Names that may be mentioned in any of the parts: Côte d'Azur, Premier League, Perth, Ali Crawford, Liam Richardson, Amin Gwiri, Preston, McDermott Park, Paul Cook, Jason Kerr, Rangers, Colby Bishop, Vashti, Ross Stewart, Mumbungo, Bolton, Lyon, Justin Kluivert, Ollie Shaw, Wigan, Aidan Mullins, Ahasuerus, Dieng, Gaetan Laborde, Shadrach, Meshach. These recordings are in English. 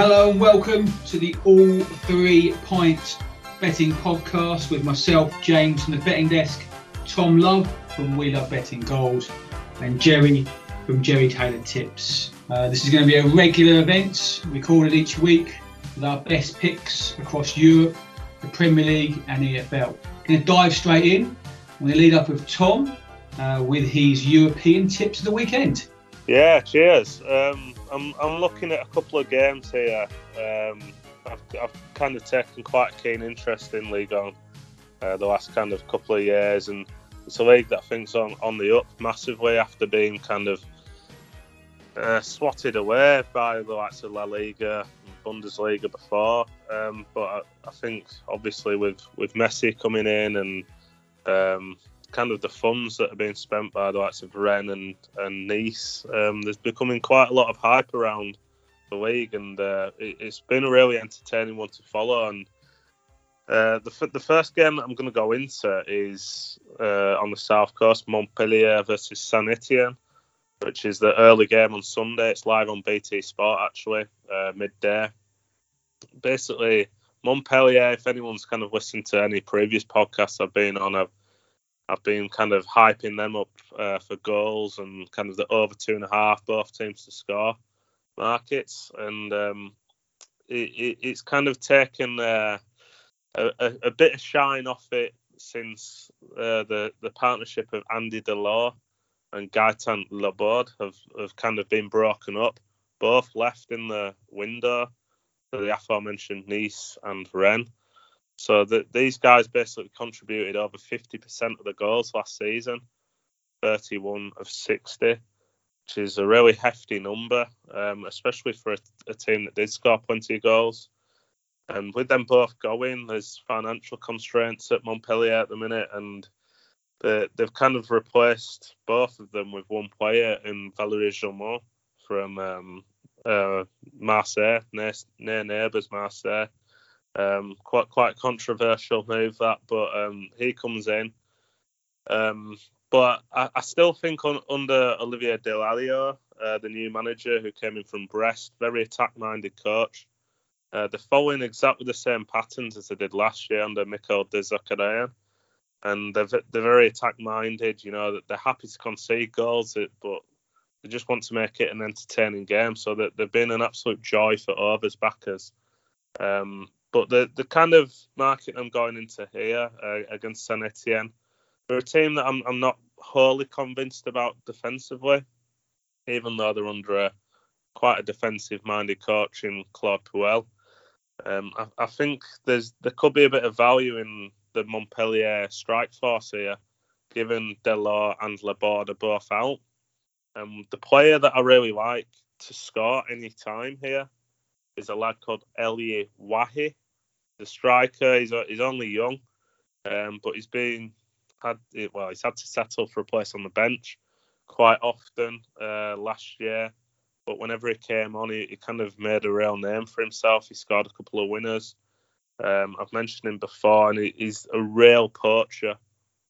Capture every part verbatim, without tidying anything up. Hello and welcome to the All Three Pints Betting Podcast with myself, James from the Betting Desk, Tom Love from We Love Betting Gold, and Jerry from Jerry Taylor Tips. Uh, this is going to be a regular event recorded each week with our best picks across Europe, the Premier League and E F L. I'm going to dive straight in. I'm going to lead up with Tom uh, with his European tips of the weekend. Yeah, cheers. Um... I'm, I'm looking at a couple of games here. Um, I've, I've kind of taken quite a keen interest in Ligue one uh, the last kind of couple of years, and it's a league that I think's on, on the up massively after being kind of uh, swatted away by the likes of La Liga and Bundesliga before. Um, but I, I think obviously with, with Messi coming in and um, kind of the funds that are being spent by the likes of Rennes and, and Nice, um, there's becoming quite a lot of hype around the league, and uh, it, it's been a really entertaining one to follow. And uh, the the first game that I'm going to go into is uh, on the south coast, Montpellier versus Saint Etienne, which is the early game on Sunday. It's live on B T Sport actually, uh, midday. Basically, Montpellier, if anyone's kind of listened to any previous podcasts I've been on, I've I've been kind of hyping them up uh, for goals and kind of the over two and a half, both teams to score markets. And um, it, it, it's kind of taken uh, a, a bit of shine off it since uh, the, the partnership of Andy Delors and Gaetan Laborde have, have kind of been broken up. Both left in the window for the aforementioned Nice and Rennes. So the, these guys basically contributed over fifty percent of the goals last season, thirty-one of sixty, which is a really hefty number, um, especially for a, a team that did score plenty of goals. And with them both going, there's financial constraints at Montpellier at the minute, and they, they've kind of replaced both of them with one player in Valérie Jaumont from um, uh, Marseille, near, near neighbours Marseille. Um, quite quite controversial move that, but um, he comes in. Um, but I, I still think on, under Olivier Delalio, uh, the new manager who came in from Brest, very attack-minded coach. Uh, they're following exactly the same patterns as they did last year under Mikko De Zakarian, and they're they're very attack-minded. You know, they're happy to concede goals, but they just want to make it an entertaining game. So that they've been an absolute joy for overs backers. Um, But the, the kind of market I'm going into here uh, against Saint Etienne, they're a team that I'm I'm not wholly convinced about defensively, even though they're under a, quite a defensive-minded coach in Claude Puel. Um, I, I think there's there could be a bit of value in the Montpellier strike force here, given Delors and Laborde are both out. Um, the player that I really like to score any time here is a lad called Elie Wahey, the striker. He's he's only young, um, but he's been had well. He's had to settle for a place on the bench quite often uh, last year. But whenever he came on, he, he kind of made a real name for himself. He scored a couple of winners. Um, I've mentioned him before, and he, he's a real poacher.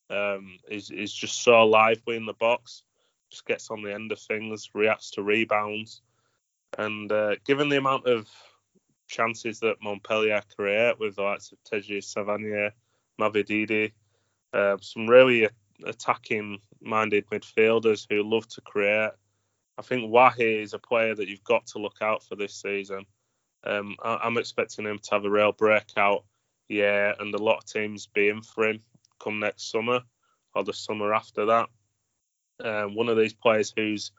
Um, he's he's just so lively in the box. Just gets on the end of things, reacts to rebounds. And uh, given the amount of chances that Montpellier create with the likes of Teji Savanier, Mavididi, uh, some really attacking-minded midfielders who love to create, I think Wahey is a player that you've got to look out for this season. Um, I- I'm expecting him to have a real breakout year, and a lot of teams be in for him come next summer or the summer after that. Uh, one of these players who's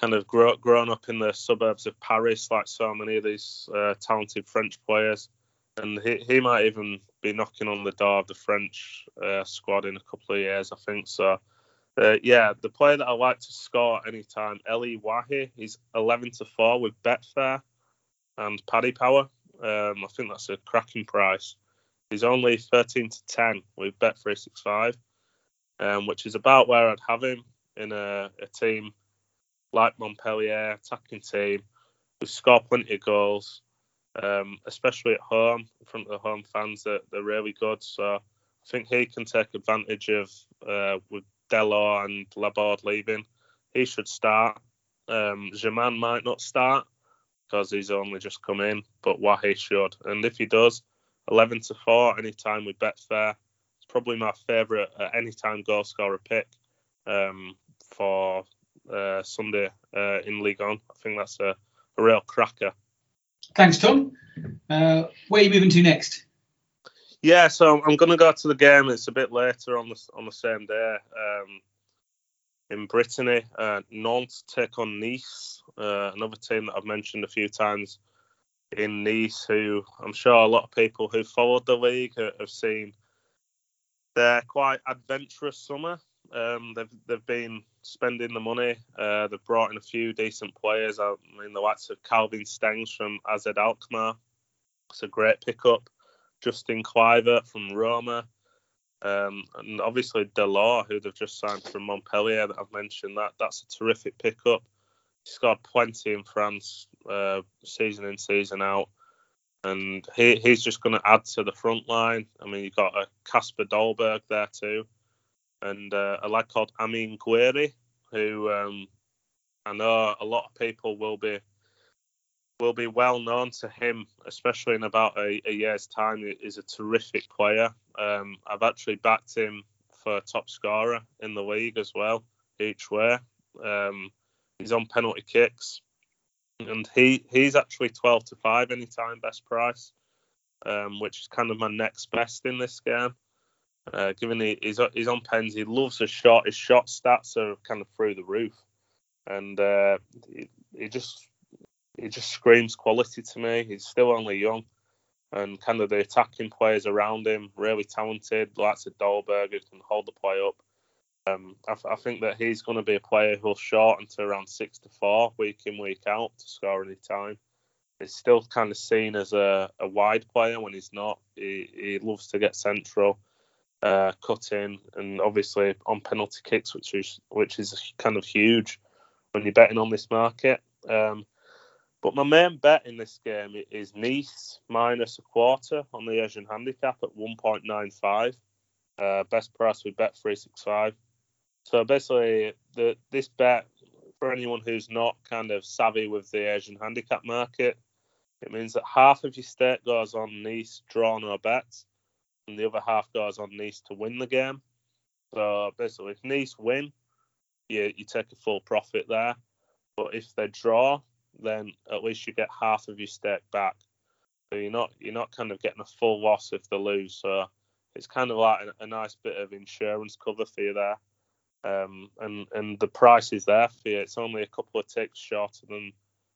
kind of grow, grown up in the suburbs of Paris, like so many of these uh, talented French players. And he, he might even be knocking on the door of the French uh, squad in a couple of years, I think. So, uh, yeah, the player that I like to score anytime, Elie Wahey, he's eleven to four with Betfair and Paddy Power. Um, I think that's a cracking price. He's only thirteen to ten with Bet three sixty-five, um, which is about where I'd have him in a, a team like Montpellier, attacking team, who score plenty of goals, um, especially at home, in front of the home fans. They're, they're really good. So I think he can take advantage of, uh, with Delors and Laborde leaving, he should start. Um, Germain might not start, because he's only just come in, but Wahey should. And if he does, eleven to four any time with Betfair. It's probably my favourite uh, any time goal scorer pick um, for uh, Sunday uh, in Ligue one. I think that's a, a real cracker. Thanks, Tom. Uh, where are you moving to next? Yeah, so I'm going to go to the game. It's a bit later on the on the same day um, in Brittany. Uh, Nantes take on Nice, uh, another team that I've mentioned a few times in Nice, who I'm sure a lot of people who followed the league have seen their quite adventurous summer. Um, they've they've been spending the money. Uh, they've brought in a few decent players. I mean, the likes of Calvin Stengs from A Z Alkmaar. It's a great pickup. Justin Kluivert from Roma, um, and obviously Delors, who they've just signed from Montpellier, that I've mentioned. That that's a terrific pickup. He scored plenty in France, uh, season in, season out, and he he's just going to add to the front line. I mean, you've got a Kasper Dolberg there too, and uh, a lad called Amin Gwiri, who um, I know a lot of people will be. will be well known to him, especially in about a, a year's time. He's a terrific player. Um, I've actually backed him for top scorer in the league as well, each way. Um, he's on penalty kicks. And he, he's actually twelve to five anytime best price, um, which is kind of my next best in this game. Uh, given he, he's, he's on pens, he loves his shot. His shot stats are kind of through the roof. And uh, he, he just... He just screams quality to me. He's still only young, and kind of the attacking players around him, really talented, like Dolberg, who can hold the play up. Um, I, I think that he's going to be a player who'll shorten to around six to four week in, week out to score any time. He's still kind of seen as a, a wide player when he's not. He, he loves to get central, uh, cut in, and obviously on penalty kicks, which is which is kind of huge when you're betting on this market. Um, But my main bet in this game is Nice minus a quarter on the Asian handicap at one point nine five. Uh, best price with Bet three sixty-five. So basically, the, this bet, for anyone who's not kind of savvy with the Asian handicap market, it means that half of your stake goes on Nice draw no bets, and the other half goes on Nice to win the game. So basically, if Nice win, you, you take a full profit there. But if they draw, then at least you get half of your stake back. So you're not you're not kind of getting a full loss if they lose. So it's kind of like a, a nice bit of insurance cover for you there. Um, and, and the price is there for you. It's only a couple of ticks shorter than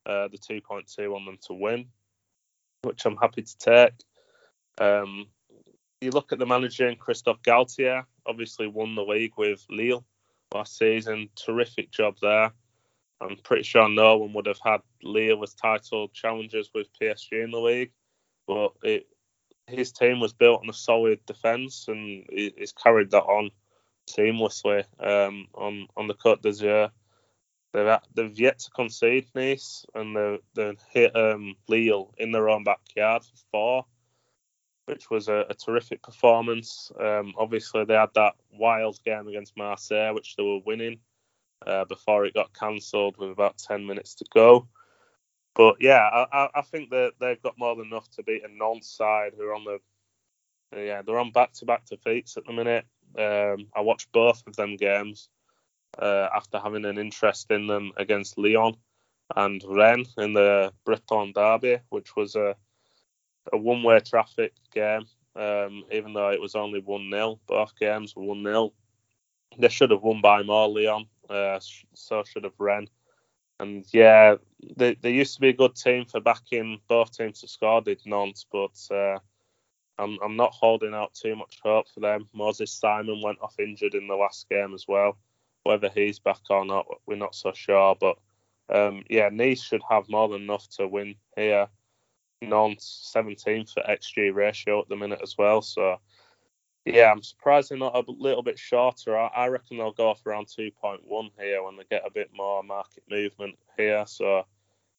uh, the two point two on them to win, which I'm happy to take. Um, you look at the manager in Christophe Galtier, obviously won the league with Lille last season. Terrific job there. I'm pretty sure no one would have had Lille as title challengers with P S G in the league, but it, his team was built on a solid defence, and he, he's carried that on seamlessly um, on on the Côte d'Azur. They've at, they've yet to concede, Nice, and they they hit um, Lille in their own backyard for four, which was a, a terrific performance. Um, obviously, they had that wild game against Marseille, which they were winning. Uh, before it got cancelled with about ten minutes to go. But yeah, I, I think that they've got more than enough to beat a Nantes side who are on the yeah they're on back-to-back defeats at the minute. Um, I watched both of them games uh, after having an interest in them against Lyon and Rennes in the Breton derby, which was a, a one-way traffic game, um, even though it was only one nil. Both games were one nil. They should have won by more, Lyon. Uh, so should have Rennes. And yeah, they, they used to be a good team for backing both teams to score, did Nantes, but uh, I'm, I'm not holding out too much hope for them. Moses Simon went off injured in the last game as well. Whether he's back or not, we're not so sure. But um, yeah, Nice should have more than enough to win here. Nantes seventeenth for X G ratio at the minute as well, so yeah, I'm surprised they're not a little bit shorter. I reckon they'll go off around two point one here when they get a bit more market movement here. So,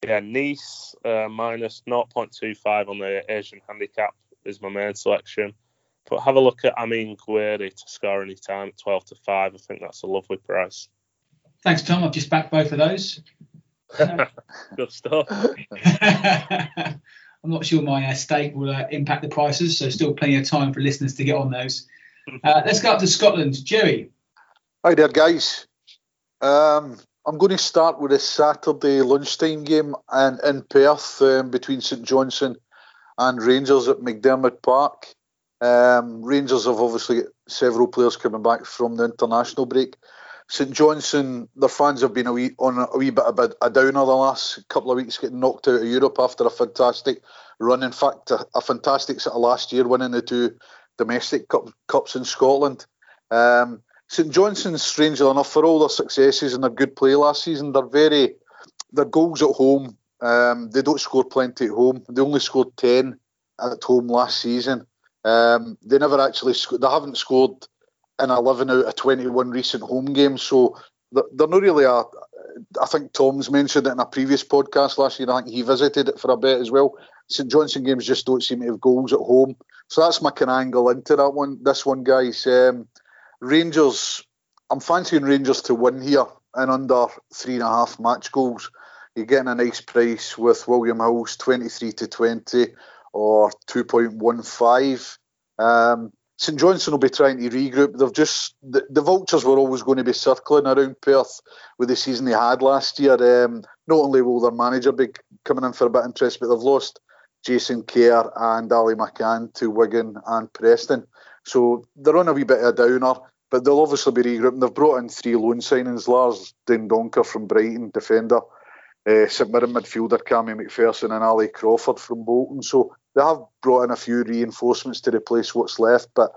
yeah, Nice uh, minus zero point two five on the Asian handicap is my main selection. But have a look at Amin Gwiri to score any time at twelve to five. I think that's a lovely price. Thanks, Tom. I've just backed both of those. Good stuff. I'm not sure my uh, stake will uh, impact the prices, so still plenty of time for listeners to get on those. Uh, let's go up to Scotland. Jerry. Hi there, guys. Um, I'm going to start with a Saturday lunchtime game and in Perth um, between Saint Johnstone and Rangers at McDermott Park. Um, Rangers have obviously got several players coming back from the international break. St Johnstone, their fans have been a wee, on a wee bit of a downer the last couple of weeks, getting knocked out of Europe after a fantastic run. In fact, a, a fantastic set of last year, winning the two domestic cup, cups in Scotland. Um, St Johnstone, strangely enough, for all their successes and their good play last season, they're very, their goals at home, um, they don't score plenty at home. They only scored ten at home last season. Um, they never actually scored, they haven't scored in eleven out of twenty-one recent home games. So they're, they're not really a, I think Tom's mentioned it in a previous podcast last year. I think he visited it for a bet as well. St Johnstone games just don't seem to have goals at home. So that's my kind of angle into that one. This one, guys. Um, Rangers, I'm fancying Rangers to win here in under three and a half match goals. You're getting a nice price with William Hill's twenty-three to twenty or two point one five. Um, St Johnstone will be trying to regroup. They've just the, the vultures were always going to be circling around Perth with the season they had last year. Um, not only will their manager be coming in for a bit of interest, but they've lost Jason Kerr and Ali McCann to Wigan and Preston. So they're on a wee bit of a downer, but they'll obviously be regrouping. They've brought in three loan signings. Lars Dendoncker from Brighton, defender. Uh, St Mirren midfielder Cammy McPherson and Ali Crawford from Bolton. So they have brought in a few reinforcements to replace what's left, but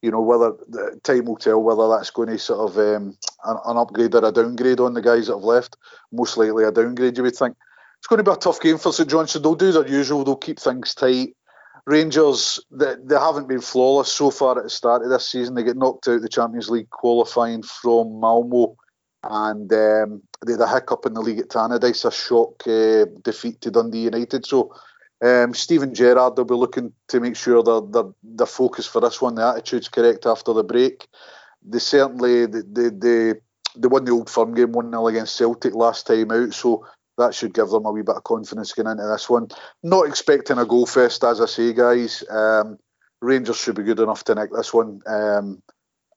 you know, whether time will tell whether that's going to sort of um, an, an upgrade or a downgrade on the guys that have left. Most likely a downgrade, you would think. It's going to be a tough game for St Johnstone. They'll do their usual. They'll keep things tight. Rangers, they, they haven't been flawless so far at the start of this season. They get knocked out of the Champions League qualifying from Malmo, and um, they had a hiccup in the league at Tannadice, a shock uh, defeat to Dundee United. So um, Stephen Gerrard will be looking to make sure that the the focus for this one, the attitude's correct after the break. They certainly they they, they, they won the Old Firm game one nil against Celtic last time out, so that should give them a wee bit of confidence going into this one. Not expecting a goal fest, as I say, guys. Um, Rangers should be good enough to nick this one. Um,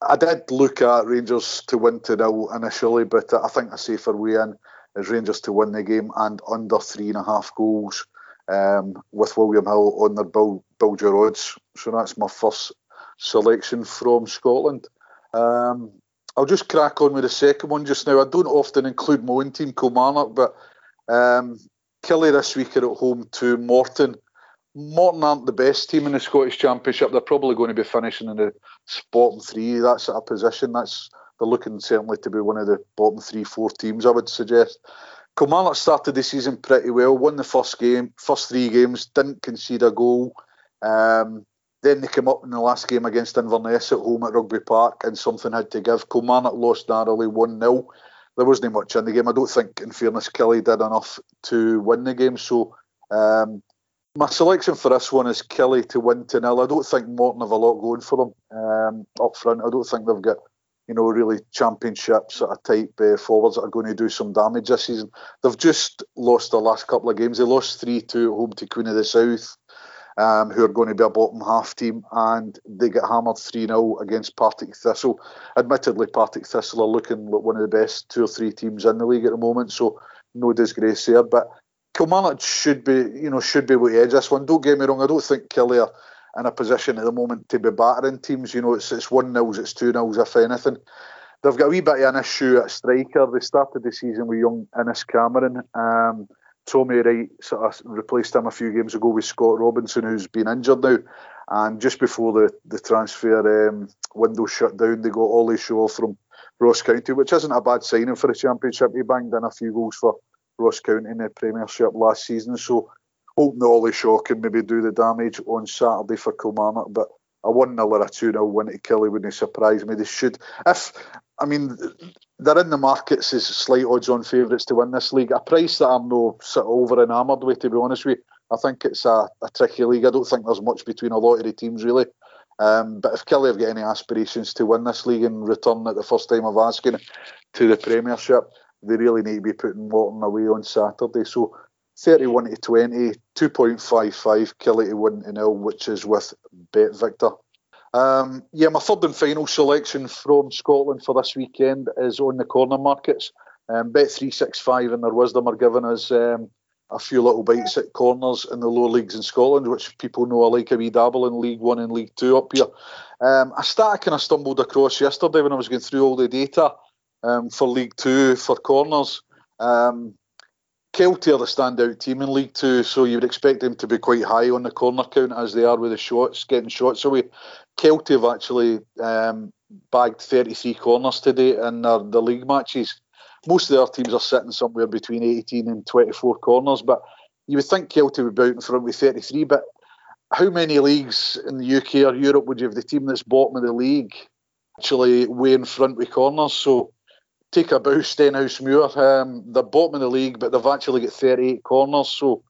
I did look at Rangers to win to nil initially, but I think a safer way in is Rangers to win the game and under three and a half goals um, with William Hill on their build, build your odds. So that's my first selection from Scotland. Um, I'll just crack on with the second one just now. I don't often include my own team, Kilmarnock, but um, Killie this week are at home to Morton. Morton aren't the best team in the Scottish Championship. They're probably going to be finishing in the bottom three. That's a position. That's they're looking certainly to be one of the bottom three, four teams, I would suggest. Kilmarnock started the season pretty well. Won the first game, first three games. Didn't concede a goal. Um, then they came up in the last game against Inverness at home at Rugby Park, and something had to give. Kilmarnock lost narrowly one nil. There wasn't much in the game. I don't think, in fairness, Killie did enough to win the game. So. Um, My selection for this one is Killie to win to nil. I don't think Morton have a lot going for them um, up front. I don't think they've got, you know, really championship sort of type uh, forwards that are going to do some damage this season. They've just lost their last couple of games. They lost three two at home to Queen of the South, um, who are going to be a bottom half team, and they get hammered three nil against Partick Thistle. Admittedly, Partick Thistle are looking like one of the best two or three teams in the league at the moment, so no disgrace there. But Kilmarnock should be, you know, should be able to edge this one. Don't get me wrong, I don't think Killie are in a position at the moment to be battering teams. You know, it's it's one nil, it's two nil, if anything. They've got a wee bit of an issue at striker. They started the season with young Innes Cameron. Um, Tommy Wright sort of replaced him a few games ago with Scott Robinson, who's been injured now. And just before the, the transfer um, window shut down, they got Ollie Shaw from Ross County, which isn't a bad signing for the Championship. He banged in a few goals for Ross County in the Premiership last season, so hoping that Ollie Shaw can maybe do the damage on Saturday for Kilmarnock. But a one nil or a two nil win to Killie wouldn't surprise me. They should, if I mean, they're in the markets as slight odds-on favourites to win this league. A price that I'm no sort of over enamoured with, to be honest with you. I think it's a, a tricky league. I don't think there's much between a lot of the teams really. Um, but if Killie have got any aspirations to win this league and return at the first time of asking to the Premiership, they really need to be putting Walton away on Saturday. So thirty-one to twenty, two point five five, Killie to one to nil, which is with Bet Victor. Um, yeah, my third and final selection from Scotland for this weekend is on the corner markets. Um, Bet three sixty-five and their wisdom are giving us um, a few little bites at corners in the lower leagues in Scotland, which people know I like a wee dabble in League one and League two up here. Um, a stat I kind of stumbled across yesterday when I was going through all the data um, for League two for corners. Um, Kelty are the standout team in League two, so you would expect them to be quite high on the corner count as they are with the shots, getting shots away. Kelty have actually um, bagged thirty-three corners today in their, their league matches. Most of their teams are sitting somewhere between eighteen and twenty-four corners, but you would think Kelty would be out in front with thirty-three, but how many leagues in the U K or Europe would you have the team that's bottom of the league actually way in front with corners? So take a bow, Stenhousemuir. Um, they're bottom of the league, but they've actually got thirty-eight corners. So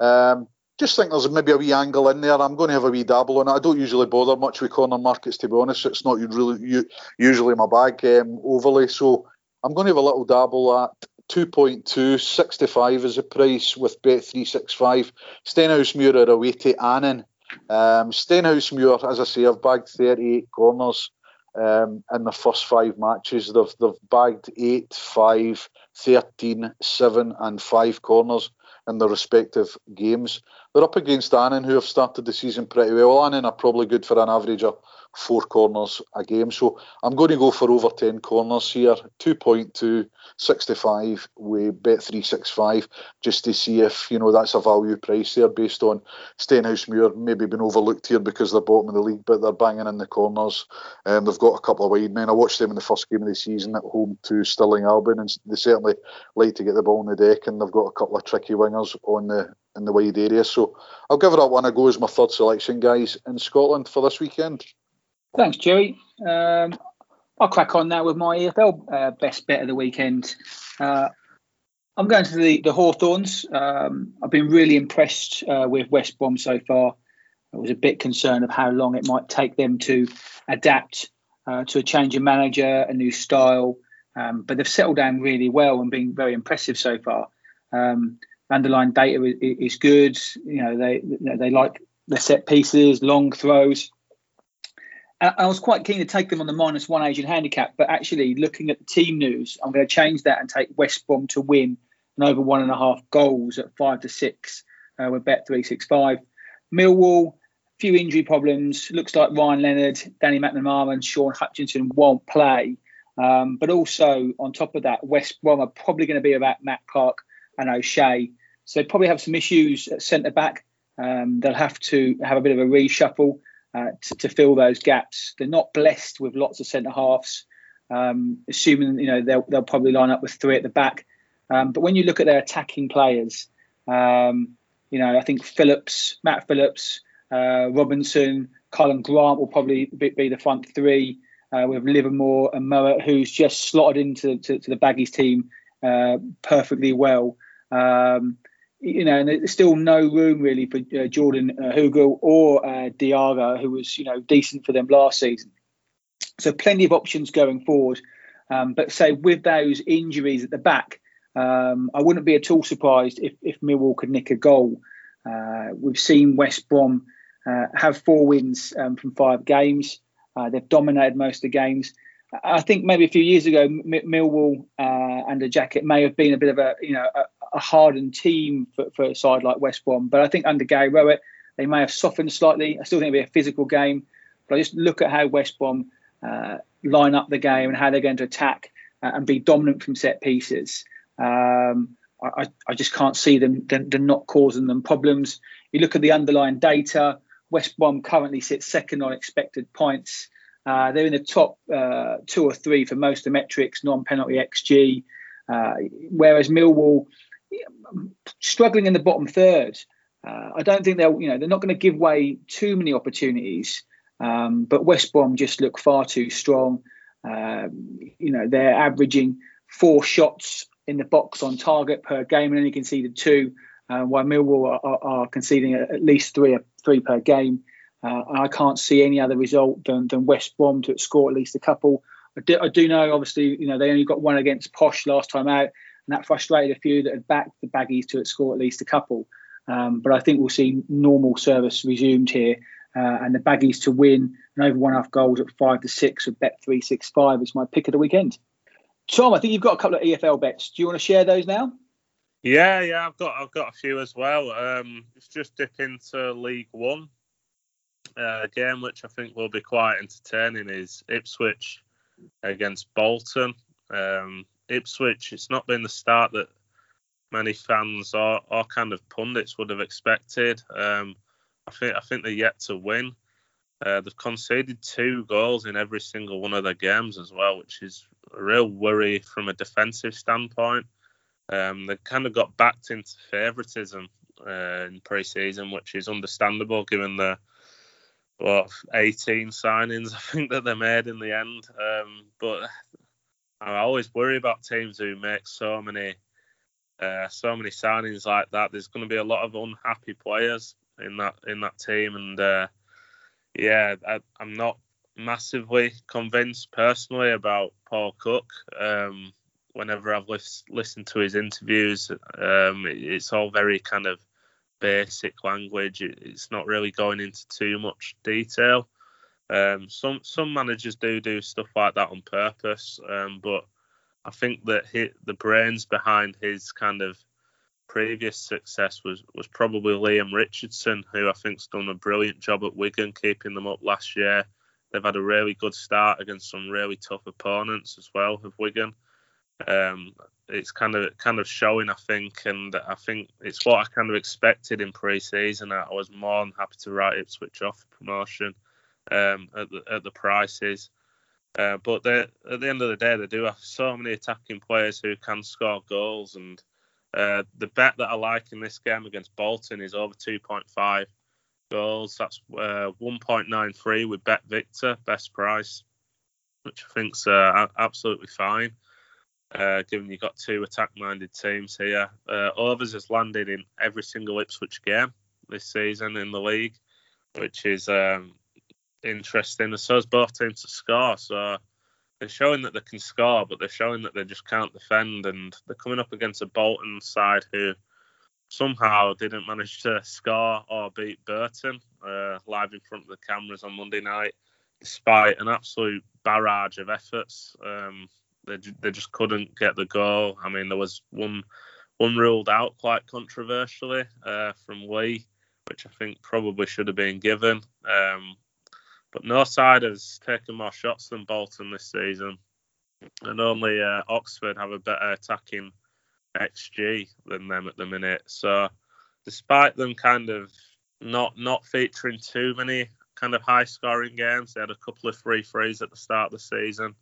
um, just think there's maybe a wee angle in there. I'm going to have a wee dabble on it. I don't usually bother much with corner markets, to be honest. It's not really usually my bag um, overly. So I'm going to have a little dabble at two point two sixty-five is the price with Bet three sixty-five. Stenhousemuir are away to Annan. Um, Stenhousemuir, as I say, have bagged thirty-eight corners. Um, in the first five matches, they've they've bagged eight, five, thirteen, seven, and five corners in their respective games. They're up against Annan, who have started the season pretty well. Annan are probably good for an average of four corners a game. So I'm going to go for over ten corners here, two point two sixty-five with Bet three sixty-five, just to see if, you know, that's a value price there based on Stenhousemuir maybe been overlooked here because they're bottom of the league, but they're banging in the corners. Um, they've got a couple of wide men. I watched them in the first game of the season at home to Stirling Albion, and they certainly like to get the ball on the deck, and they've got a couple of tricky wingers on the in the wide area. So I'll give it that one a go as my third selection, guys, in Scotland for this weekend. Thanks, Jerry. Um, I'll crack on now with my E F L uh, best bet of the weekend. Uh, I'm going to the, the Hawthorns. Um, I've been really impressed uh, with West Brom so far. I was a bit concerned of how long it might take them to adapt uh, to a change of manager, a new style, um, but they've settled down really well and been very impressive so far. Um, underlying data is, is good. You know, they they like the set pieces, long throws. I was quite keen to take them on the minus one Asian handicap, but actually looking at the team news, I'm going to change that and take West Brom to win and over one and a half goals at five to six uh, with Bet three sixty-five. Millwall, few injury problems. Looks like Ryan Leonard, Danny McNamara and Sean Hutchinson won't play. Um, but also on top of that, West Brom are probably going to be about Matt Clark and O'Shea. So they probably have some issues at centre-back. Um, they'll have to have a bit of a reshuffle. Uh, to, to fill those gaps. They're not blessed with lots of centre halves. Um, assuming you know they'll they'll probably line up with three at the back. Um, but when you look at their attacking players, um, you know I think Phillips, Matt Phillips, uh, Robinson, Colin Grant will probably be, be the front three uh, with Livermore and Mowat, who's just slotted into to, to the Baggies team uh, perfectly well. Um, You know, and there's still no room really for uh, Jordan uh, Hugel or uh, Diarra, who was, you know, decent for them last season. So plenty of options going forward. Um, but say with those injuries at the back, um, I wouldn't be at all surprised if, if Millwall could nick a goal. Uh, we've seen West Brom uh, have four wins um, from five games. Uh, they've dominated most of the games. I think maybe a few years ago, M- Millwall uh, under Jackett may have been a bit of a, you know, a, a hardened team for, for a side like West Brom. But I think under Gary Rowett, they may have softened slightly. I still think it'll be a physical game. But I just look at how West Brom uh, line up the game and how they're going to attack and be dominant from set pieces. Um, I, I just can't see them, them, them not causing them problems. You look at the underlying data, West Brom currently sits second on expected points. Uh, they're in the top uh, two or three for most of the metrics, non-penalty X G, uh, whereas Millwall struggling in the bottom third. Uh, I don't think they'll, you know, they're not going to give away too many opportunities. Um, but West Brom just look far too strong. Um, you know, they're averaging four shots in the box on target per game and only conceded two, uh, while Millwall are, are, are conceding at least three, three per game. Uh, I can't see any other result than, than West Brom to score at least a couple I do, I do know, obviously, you know, they only got one against Posh last time out, and that frustrated a few that had backed the Baggies to score at least a couple. Um, but I think we'll see normal service resumed here, uh, and the Baggies to win and over one half goals at five to six with Bet three sixty-five is my pick of the weekend. Tom, I think you've got a couple of E F L bets. Do you want to share those now? Yeah, yeah, I've got, I've got a few as well. Um, let's just dip into League One. Uh, a game which I think will be quite entertaining is Ipswich against Bolton. Um, Ipswich, it's not been the start that many fans or, or kind of pundits would have expected. Um, I think I think they're yet to win. Uh, they've conceded two goals in every single one of their games as well, which is a real worry from a defensive standpoint. Um, they kind of got backed into favouritism uh, in pre-season, which is understandable given the what eighteen signings I think that they made in the end. Um, but I always worry about teams who make so many uh, so many signings like that. There's going to be a lot of unhappy players in that in that team, and uh, yeah, I, I'm not massively convinced personally about Paul Cook. Um, whenever I've lis- listened to his interviews, um, it, it's all very kind of basic language. It's not really going into too much detail. Um, some some managers do do stuff like that on purpose, um, but I think that he, the brains behind his kind of previous success was was probably Liam Richardson, who I think's done a brilliant job at Wigan, keeping them up last year. They've had a really good start against some really tough opponents as well of Wigan. Um, it's kind of kind of showing, I think, and I think it's what I kind of expected in pre-season. I was more than happy to write Ipswich off promotion um, at, the, at the prices. Uh, but at the end of the day, they do have so many attacking players who can score goals. And uh, the bet that I like in this game against Bolton is over two point five goals. That's uh, one point nine three with Bet Victor, best price, which I think's uh, absolutely fine. Uh, given you've got two attack-minded teams here. Uh, overs has landed in every single Ipswich game this season in the league, which is um, interesting. And so is both teams to score. So they're showing that they can score, but they're showing that they just can't defend. And they're coming up against a Bolton side who somehow didn't manage to score or beat Burton uh, live in front of the cameras on Monday night, despite an absolute barrage of efforts. Um They they just couldn't get the goal. I mean, there was one one ruled out quite controversially uh, from Lee, which I think probably should have been given. Um, but no side has taken more shots than Bolton this season, and only uh, Oxford have a better attacking X G than them at the minute. So, despite them kind of not not featuring too many kind of high scoring games, they had a couple of free threes at the start of the season.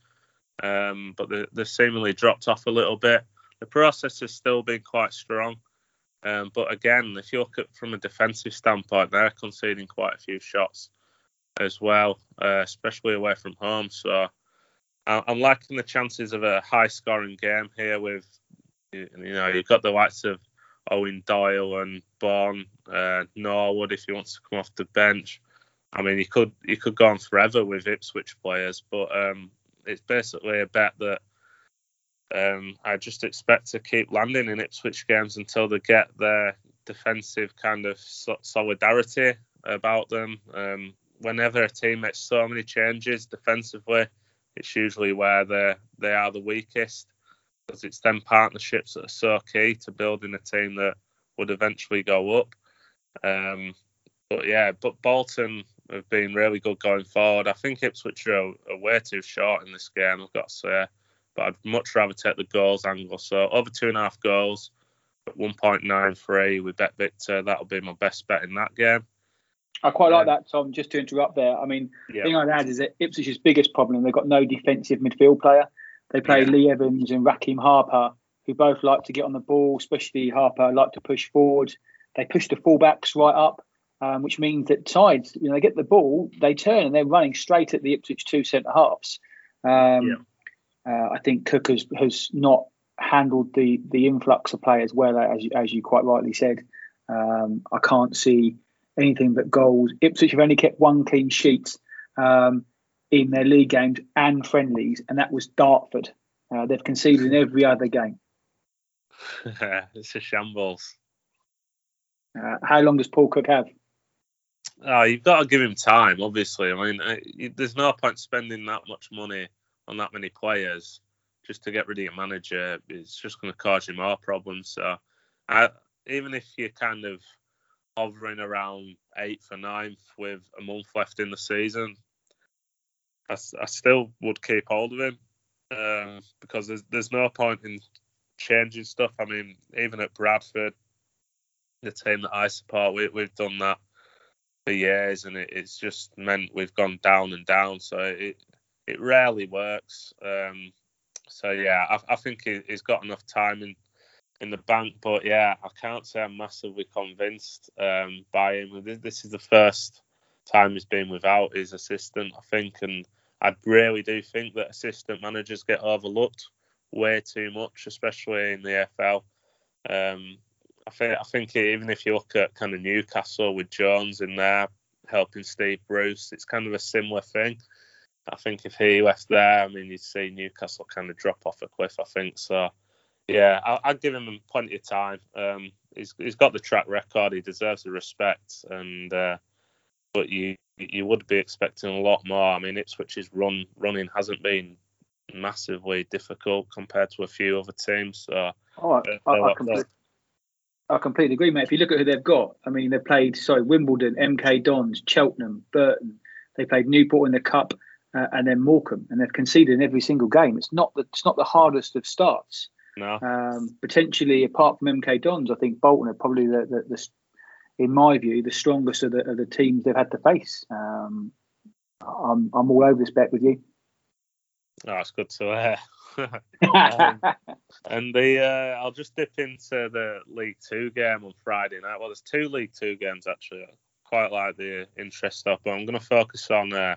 Um, but they, they've seemingly dropped off a little bit. The process has still been quite strong. Um, but again, if you look at from a defensive standpoint, they're conceding quite a few shots as well, uh, especially away from home. So I, I'm liking the chances of a high-scoring game here with, you, you know, you've got the likes of Owen Doyle and Bourne, uh, Norwood if he wants to come off the bench. I mean, you could, you could go on forever with Ipswich players, but... Um, it's basically a bet that um, I just expect to keep landing in Ipswich games until they get their defensive kind of so- solidarity about them. Um, whenever a team makes so many changes defensively, it's usually where they they are the weakest, because it's them partnerships that are so key to building a team that would eventually go up. Um, but yeah, but Bolton have been really good going forward. I think Ipswich are, are way too short in this game, I've got to say. But I'd much rather take the goals angle. So over two and a half goals at one point nine three with Bet Victor, that'll be my best bet in that game. I quite like um, that, Tom, just to interrupt there. I mean, yeah. The thing I'd add is that Ipswich's biggest problem, they've got no defensive midfield player. They play yeah. Lee Evans and Raheem Harper, who both like to get on the ball, especially Harper, like to push forward. They push the fullbacks right up. Um, which means that sides, you know, they get the ball, they turn and they're running straight at the Ipswich two centre-halves. Um, yeah. uh, I think Cook has, has not handled the the influx of players well, as you, as you quite rightly said. Um, I can't see anything but goals. Ipswich have only kept one clean sheet. Um, in their league games and friendlies, and that was Dartford. Uh, they've conceded in every other game. It's a shambles. Uh, how long does Paul Cook have? Oh, you've got to give him time, obviously. I mean, I, you, there's no point spending that much money on that many players just to get rid of your manager. It's just going to cause you more problems. So, I, even if you're kind of hovering around eighth or ninth with a month left in the season, I, I still would keep hold of him um, because there's, there's no point in changing stuff. I mean, even at Bradford, the team that I support, we, we've done that for years, and it, it's just meant we've gone down and down. So it it rarely works. Um, so yeah, I, I think he, he's got enough time in in the bank. But yeah, I can't say I'm massively convinced um, by him. This, this is the first time he's been without his assistant, I think, and I really do think that assistant managers get overlooked way too much, especially in the E F L. Um, I think I think even if you look at kind of Newcastle with Jones in there helping Steve Bruce, it's kind of a similar thing. I think if he left there, I mean, you'd see Newcastle kind of drop off a cliff, I think. So, yeah, I, I'd give him plenty of time. Um, he's he's got the track record. He deserves the respect. And uh, but you you would be expecting a lot more. I mean, Ipswich's run running hasn't been massively difficult compared to a few other teams. So, oh, I, uh, I, I completely. I completely agree, mate. If you look at who they've got, I mean, they've played, sorry, Wimbledon, M K Dons, Cheltenham, Burton. They played Newport in the Cup uh, and then Morecambe, and they've conceded in every single game. It's not the, it's not the hardest of starts. No. Um, potentially, apart from M K Dons, I think Bolton are probably, the, the, the in my view, the strongest of the, of the teams they've had to face. Um, I'm, I'm all over this bet with you. Oh, it's good to hear. um, and the uh, I'll just dip into the League Two game on Friday night. Well, there's two League Two games actually. I quite like the interest of, but I'm going to focus on uh,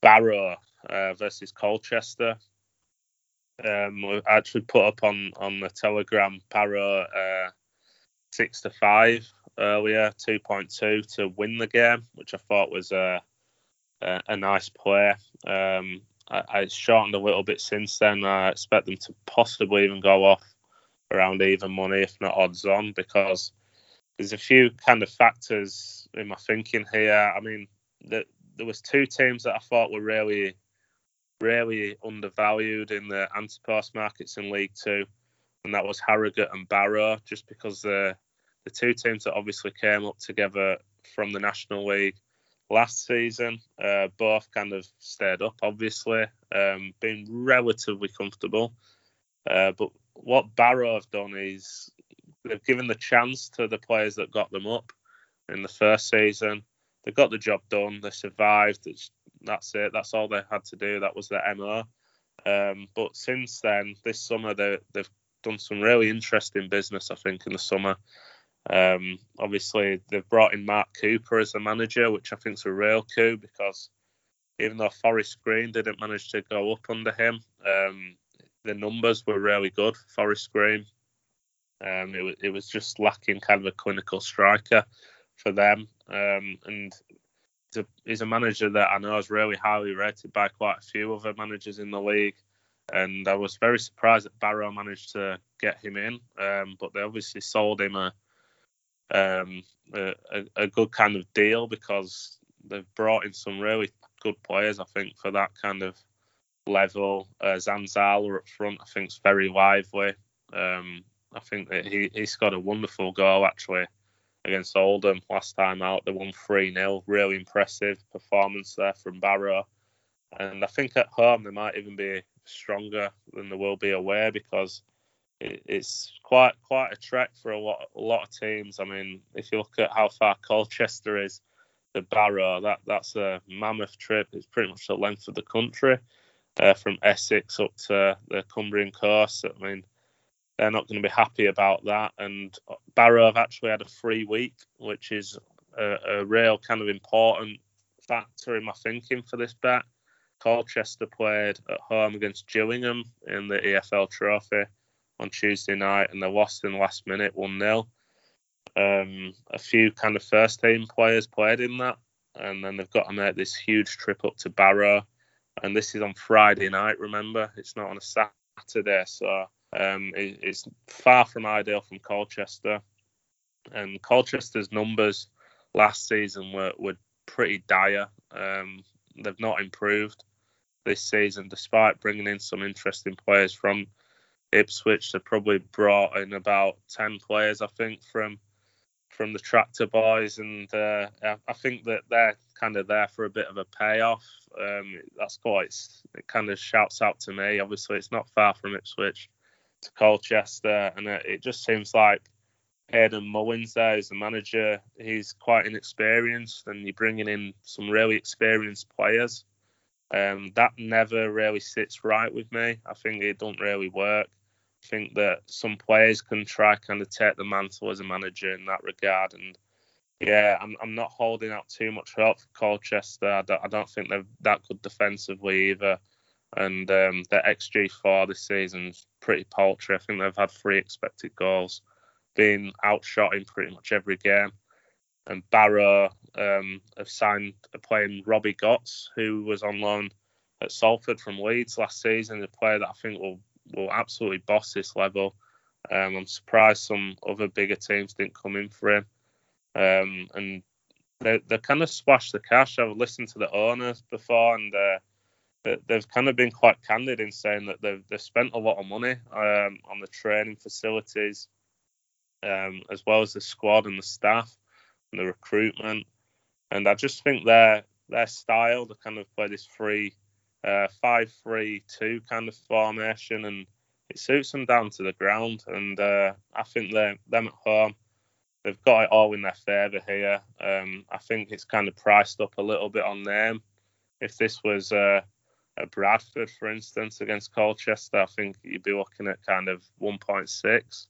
Barrow uh, versus Colchester. Um, we actually put up on, on the Telegram Barrow uh, six to five earlier, two point two to win the game, which I thought was a a, a nice play. Um, I, I shortened a little bit since then. I expect them to possibly even go off around even money, if not odds on, because there's a few kind of factors in my thinking here. I mean, the, there was two teams that I thought were really, really undervalued in the anti-post markets in League Two, and that was Harrogate and Barrow, just because the the two teams that obviously came up together from the National League last season, uh, both kind of stayed up, obviously, um, been relatively comfortable. Uh, but what Barrow have done is they've given the chance to the players that got them up in the first season. They got the job done. They survived. It's, that's it. That's all they had to do. That was their M O. Um, but since then, this summer, they, they've done some really interesting business, I think, in the summer. Um, obviously, they've brought in Mark Cooper as the manager, which I think is a real coup, because even though Forest Green didn't manage to go up under him, um, the numbers were really good for Forest Green. Um, it, it was just lacking kind of a clinical striker for them. Um, and he's a, he's a manager that I know is really highly rated by quite a few other managers in the league. And I was very surprised that Barrow managed to get him in, um, but they obviously sold him a Um, a, a good kind of deal, because they've brought in some really good players, I think, for that kind of level. Uh, Zanzala up front, I think, is very lively. Um, I think that he, he scored a wonderful goal, actually, against Oldham last time out. They won three nil. Really impressive performance there from Barrow. And I think at home they might even be stronger than they will be away, because it's quite quite a trek for a lot a lot of teams. I mean, if you look at how far Colchester is to Barrow, that, that's a mammoth trip. It's pretty much the length of the country, uh, from Essex up to the Cumbrian coast. I mean, they're not going to be happy about that. And Barrow have actually had a free week, which is a, a real kind of important factor in my thinking for this bet. Colchester played at home against Gillingham in the E F L Trophy on Tuesday night, and they lost in the last minute one nil. Um, a few kind of first team players played in that, and then they've got to make this huge trip up to Barrow, and this is on Friday night, remember, it's not on a Saturday, so um, it, it's far from ideal from Colchester. And Colchester's numbers last season were, were pretty dire. Um, they've not improved this season, despite bringing in some interesting players from Ipswich. They've probably brought in about ten players, I think, from from the Tractor Boys, and uh, I think that they're kind of there for a bit of a payoff. Um, that's quite, it kind of shouts out to me. Obviously, it's not far from Ipswich to Colchester, and it, it just seems like Aidan Mullins there is the manager. He's quite inexperienced, and you're bringing in some really experienced players. Um, that never really sits right with me. I think it don't really work. I think that some players can try kind of take the mantle as a manager in that regard. And yeah, I'm I'm not holding out too much hope for Colchester. I don't, I don't think they're that good defensively either. And um, their X G four this season's pretty paltry. I think they've had three expected goals, being outshot in pretty much every game. And Barrow um, have signed a player in Robbie Gotts, who was on loan at Salford from Leeds last season, a player that I think will will absolutely boss this level. Um, I'm surprised some other bigger teams didn't come in for him. Um, and they they kind of splashed the cash. I've listened to the owners before, and uh, they, they've kind of been quite candid in saying that they've, they've spent a lot of money um, on the training facilities, um, as well as the squad and the staff and the recruitment. And I just think their their style, they kind of play this free Uh, five three two kind of formation, and it suits them down to the ground. And uh, I think them at home, they've got it all in their favour here. Um, I think it's kind of priced up a little bit on them. If this was uh, a Bradford, for instance, against Colchester, I think you'd be looking at kind of one point six.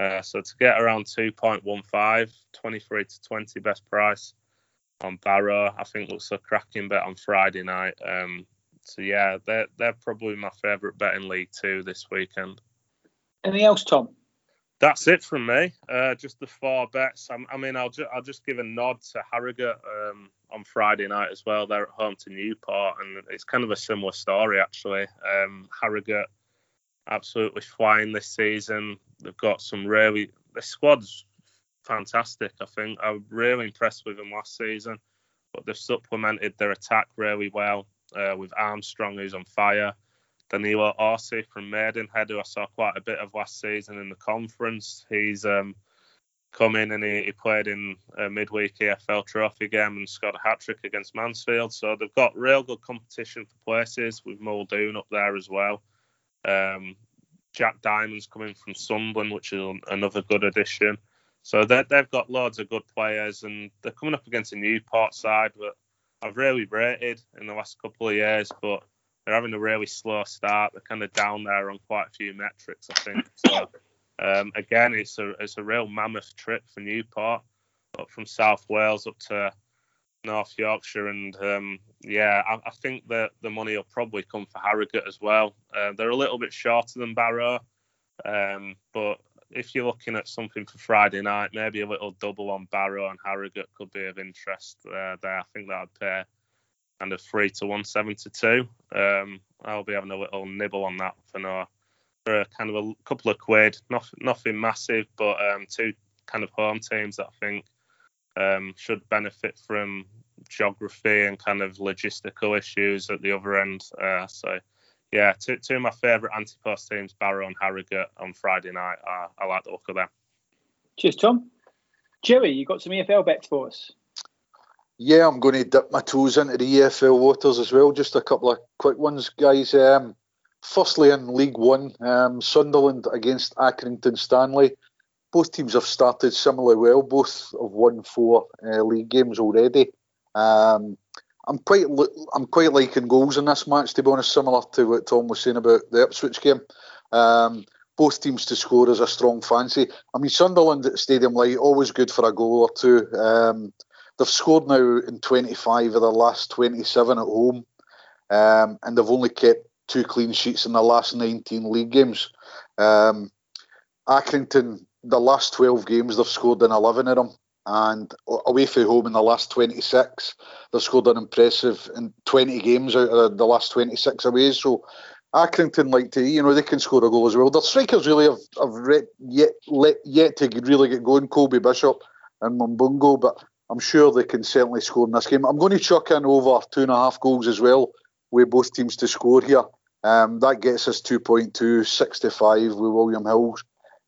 Uh, so to get around two point one five, twenty-three to twenty best price on Barrow, I think looks a cracking bet on Friday night. Um, So, yeah, they're, they're probably my favourite bet in League Two this weekend. Anything else, Tom? That's it from me. Uh, just the four bets. I'm, I mean, I'll, ju- I'll just give a nod to Harrogate um, on Friday night as well. They're at home to Newport, and it's kind of a similar story, actually. Um, Harrogate absolutely flying this season. They've got some really... The squad's fantastic, I think. I was really impressed with them last season, but they've supplemented their attack really well. Uh, with Armstrong, who's on fire, Danilo Orsi from Maidenhead, who I saw quite a bit of last season in the conference. He's um, come in and he, he played in a midweek E F L trophy game and scored a hat-trick against Mansfield. So they've got real good competition for places, with Muldoon up there as well. Um, Jack Diamond's coming from Sunderland, which is another good addition. So they've got loads of good players, and they're coming up against a Newport side that I've really rated in the last couple of years, but they're having a really slow start. They're kind of down there on quite a few metrics, I think. So um, again, it's a it's a real mammoth trip for Newport, up from South Wales up to North Yorkshire, and um, yeah, I, I think that the money will probably come for Harrogate as well. Uh, they're a little bit shorter than Barrow, um, but if you're looking at something for Friday night, maybe a little double on Barrow and Harrogate could be of interest uh, there. I think that would pay kind of three to one seventy two. Um, I'll be having a little nibble on that for now, for a kind of a couple of quid, not, nothing massive, but um, two kind of home teams that I think um, should benefit from geography and kind of logistical issues at the other end. Uh, so. Yeah, two, two of my favourite anti-post teams, Barrow and Harrogate, on Friday night. I, I like the look of them. Cheers, Tom. Jerry, you got some E F L bets for us? Yeah, I'm going to dip my toes into the E F L waters as well. Just a couple of quick ones, guys. Um, firstly, in League One, um, Sunderland against Accrington Stanley. Both teams have started similarly well. Both have won four uh, league games already. Um I'm quite I'm quite liking goals in this match, to be honest, similar to what Tom was saying about the Ipswich game. Um, both teams to score is a strong fancy. I mean, Sunderland at Stadium Light, always good for a goal or two. Um, they've scored now in twenty-five of their last twenty-seven at home, um, and they've only kept two clean sheets in their last nineteen league games. Um, Accrington, the last twelve games, they've scored in eleven of them. and away from home in the last twenty-six, they've scored an impressive twenty games out of the last twenty-six away. So Accrington, like to, you know, they can score a goal as well. Their strikers really have, have re- yet let, yet to really get going, Colby Bishop and Mumbungo, but I'm sure they can certainly score in this game. I'm going to chuck in over two and a half goals as well, with both teams to score here. Um, that gets us two point two, six to five with William Hill.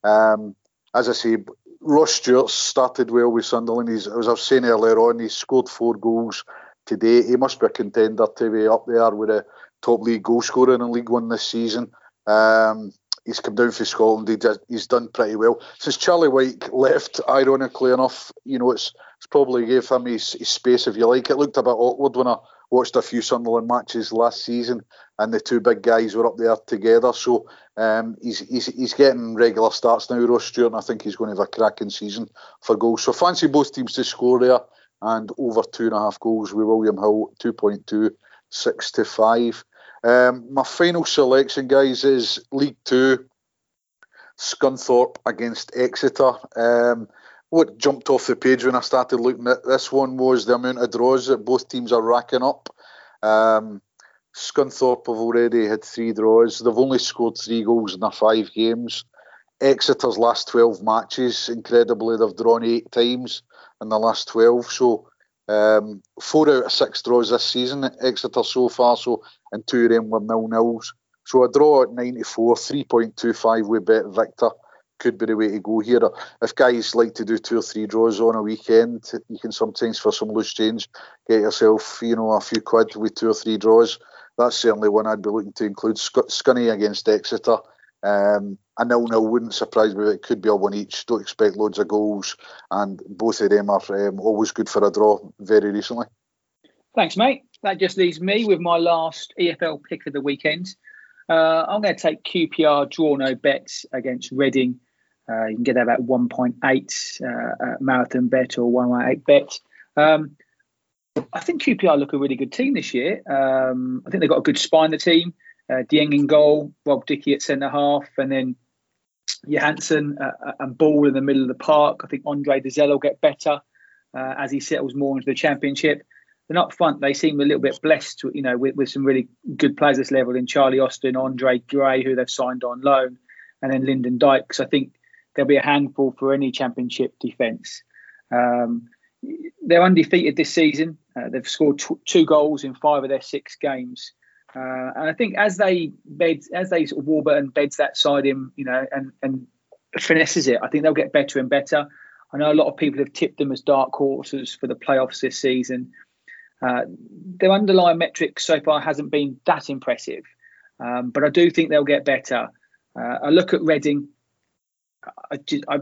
Um, as I say, Ross Stewart started well with Sunderland. He's, as I was saying earlier on, he's scored four goals today. He must be a contender to be up there with a top league goal scorer in League One this season. Um, he's come down for Scotland. He did, he's done pretty well. Since Charlie Wyke left, ironically enough, you know, it's, it's probably gave him his, his space, if you like. It looked a bit awkward when I watched a few Sunderland matches last season, and the two big guys were up there together. So um, he's, he's he's getting regular starts now, Ross Stewart, and I think he's going to have a cracking season for goals. So fancy both teams to score there, and over two and a half goals with William Hill, two point two, six to five. Um, my final selection, guys, is League Two, Scunthorpe against Exeter. Um, what jumped off the page when I started looking at this one was the amount of draws that both teams are racking up. Um, Scunthorpe have already had three draws. They've only scored three goals in their five games. Exeter's last twelve matches, incredibly, they've drawn eight times in the last twelve. So Um, four out of six draws this season at Exeter so far, so, and two of them were nil-nils. So a draw at ninety-four, three point two five with Bet Victor could be the way to go here. If guys like to do two or three draws on a weekend, you can sometimes, for some loose change, get yourself, you know, a few quid with two or three draws. That's certainly one I'd be looking to include. Sc- Scunny against Exeter. Um, a nil-nil wouldn't surprise me, but it could be a one each. Don't expect loads of goals, and both of them are um, always good for a draw very recently. Thanks, mate. That just leaves me with my last E F L pick of the weekend. Uh, I'm going to take Q P R draw no bets against Reading. Uh, you can get that about one point eight uh, Marathon Bet or one point eight Bet. Um, I think Q P R look a really good team this year. Um, I think they've got a good spine in the team. Uh, Dieng in goal, Rob Dickey at centre-half, and then Johansson uh, and Ball in the middle of the park. I think Andre Dizelle will get better uh, as he settles more into the Championship. Then up front, they seem a little bit blessed, you know, with, with some really good players this level in Charlie Austin, Andre Gray, who they've signed on loan, and then Lyndon Dykes. I think there'll be a handful for any Championship defence. Um, they're undefeated this season. Uh, they've scored tw- two goals in five of their six games. Uh, and I think as they bed, as they sort of Warburton beds that side in, you know, and, and finesses it, I think they'll get better and better. I know a lot of people have tipped them as dark horses for the playoffs this season. Uh, their underlying metrics so far hasn't been that impressive, um, but I do think they'll get better. Uh, I look at Reading. I, just, I,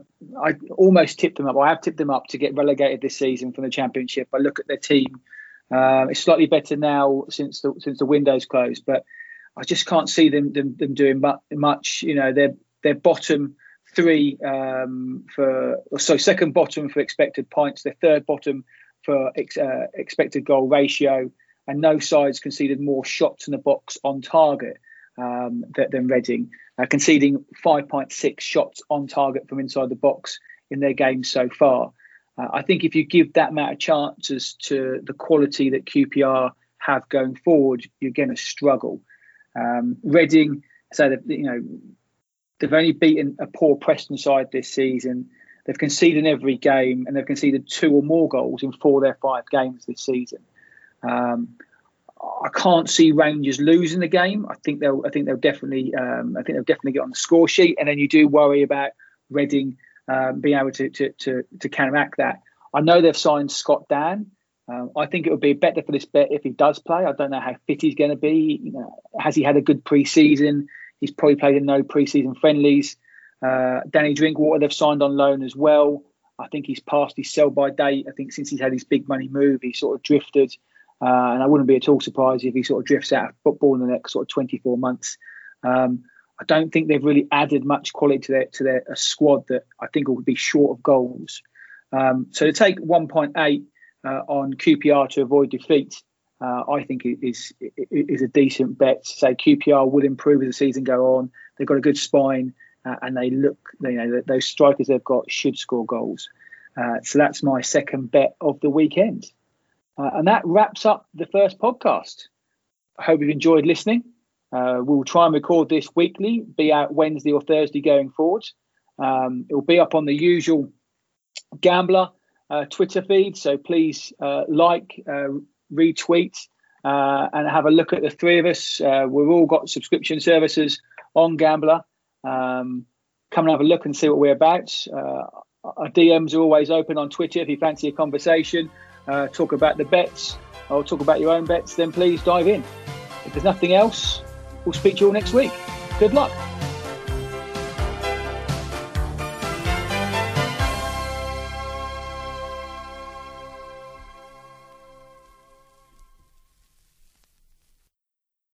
I almost tipped them up. I have tipped them up to get relegated this season from the Championship. I look at their team. Uh, it's slightly better now since the since the window's closed, but I just can't see them them, them doing much. You know, they're they're bottom three um, for so second bottom for expected points, they're third bottom for ex, uh, expected goal ratio, and no side's conceded more shots in the box on target um, than, than Reading, uh, conceding five point six shots on target from inside the box in their game so far. Uh, I think if you give that amount of chances to the quality that Q P R have going forward, you're going to struggle. Um, Reading, so they've, you know, they've only beaten a poor Preston side this season. They've conceded every game, and they've conceded two or more goals in four of their five games this season. Um, I can't see Rangers losing the game. I think they'll. I think they'll definitely. Um, I think they'll definitely get on the score sheet, and then you do worry about Reading. Um, being able to, to to to counteract that. I know they've signed Scott Dan. Um, I think it would be better for this bet if he does play. I don't know how fit he's going to be. You know, has he had a good pre-season? He's probably played in no pre-season friendlies. Uh, Danny Drinkwater, they've signed on loan as well. I think he's passed his sell-by date. I think since he's had his big money move, he sort of drifted. Uh, and I wouldn't be at all surprised if he sort of drifts out of football in the next sort of twenty-four months. Um, I don't think they've really added much quality to their to their a squad that I think would be short of goals. Um, so to take one point eight uh, on Q P R to avoid defeat, uh, I think is is a decent bet. So Q P R will improve as the season go on. They've got a good spine, uh, and they look, you know, those strikers they've got should score goals. Uh, so that's my second bet of the weekend. Uh, and that wraps up the first podcast. I hope you've enjoyed listening. Uh, we'll try and record this weekly, be out Wednesday or Thursday going forward. Um, it will be up on the usual Gambler uh, Twitter feed. So please uh, like, uh, retweet uh, and have a look at the three of us. Uh, we've all got subscription services on Gambler. Um, come and have a look and see what we're about. Uh, our D Ms are always open on Twitter. If you fancy a conversation, uh, talk about the bets or talk about your own bets, then please dive in. If there's nothing else, we'll speak to you all next week. Good luck.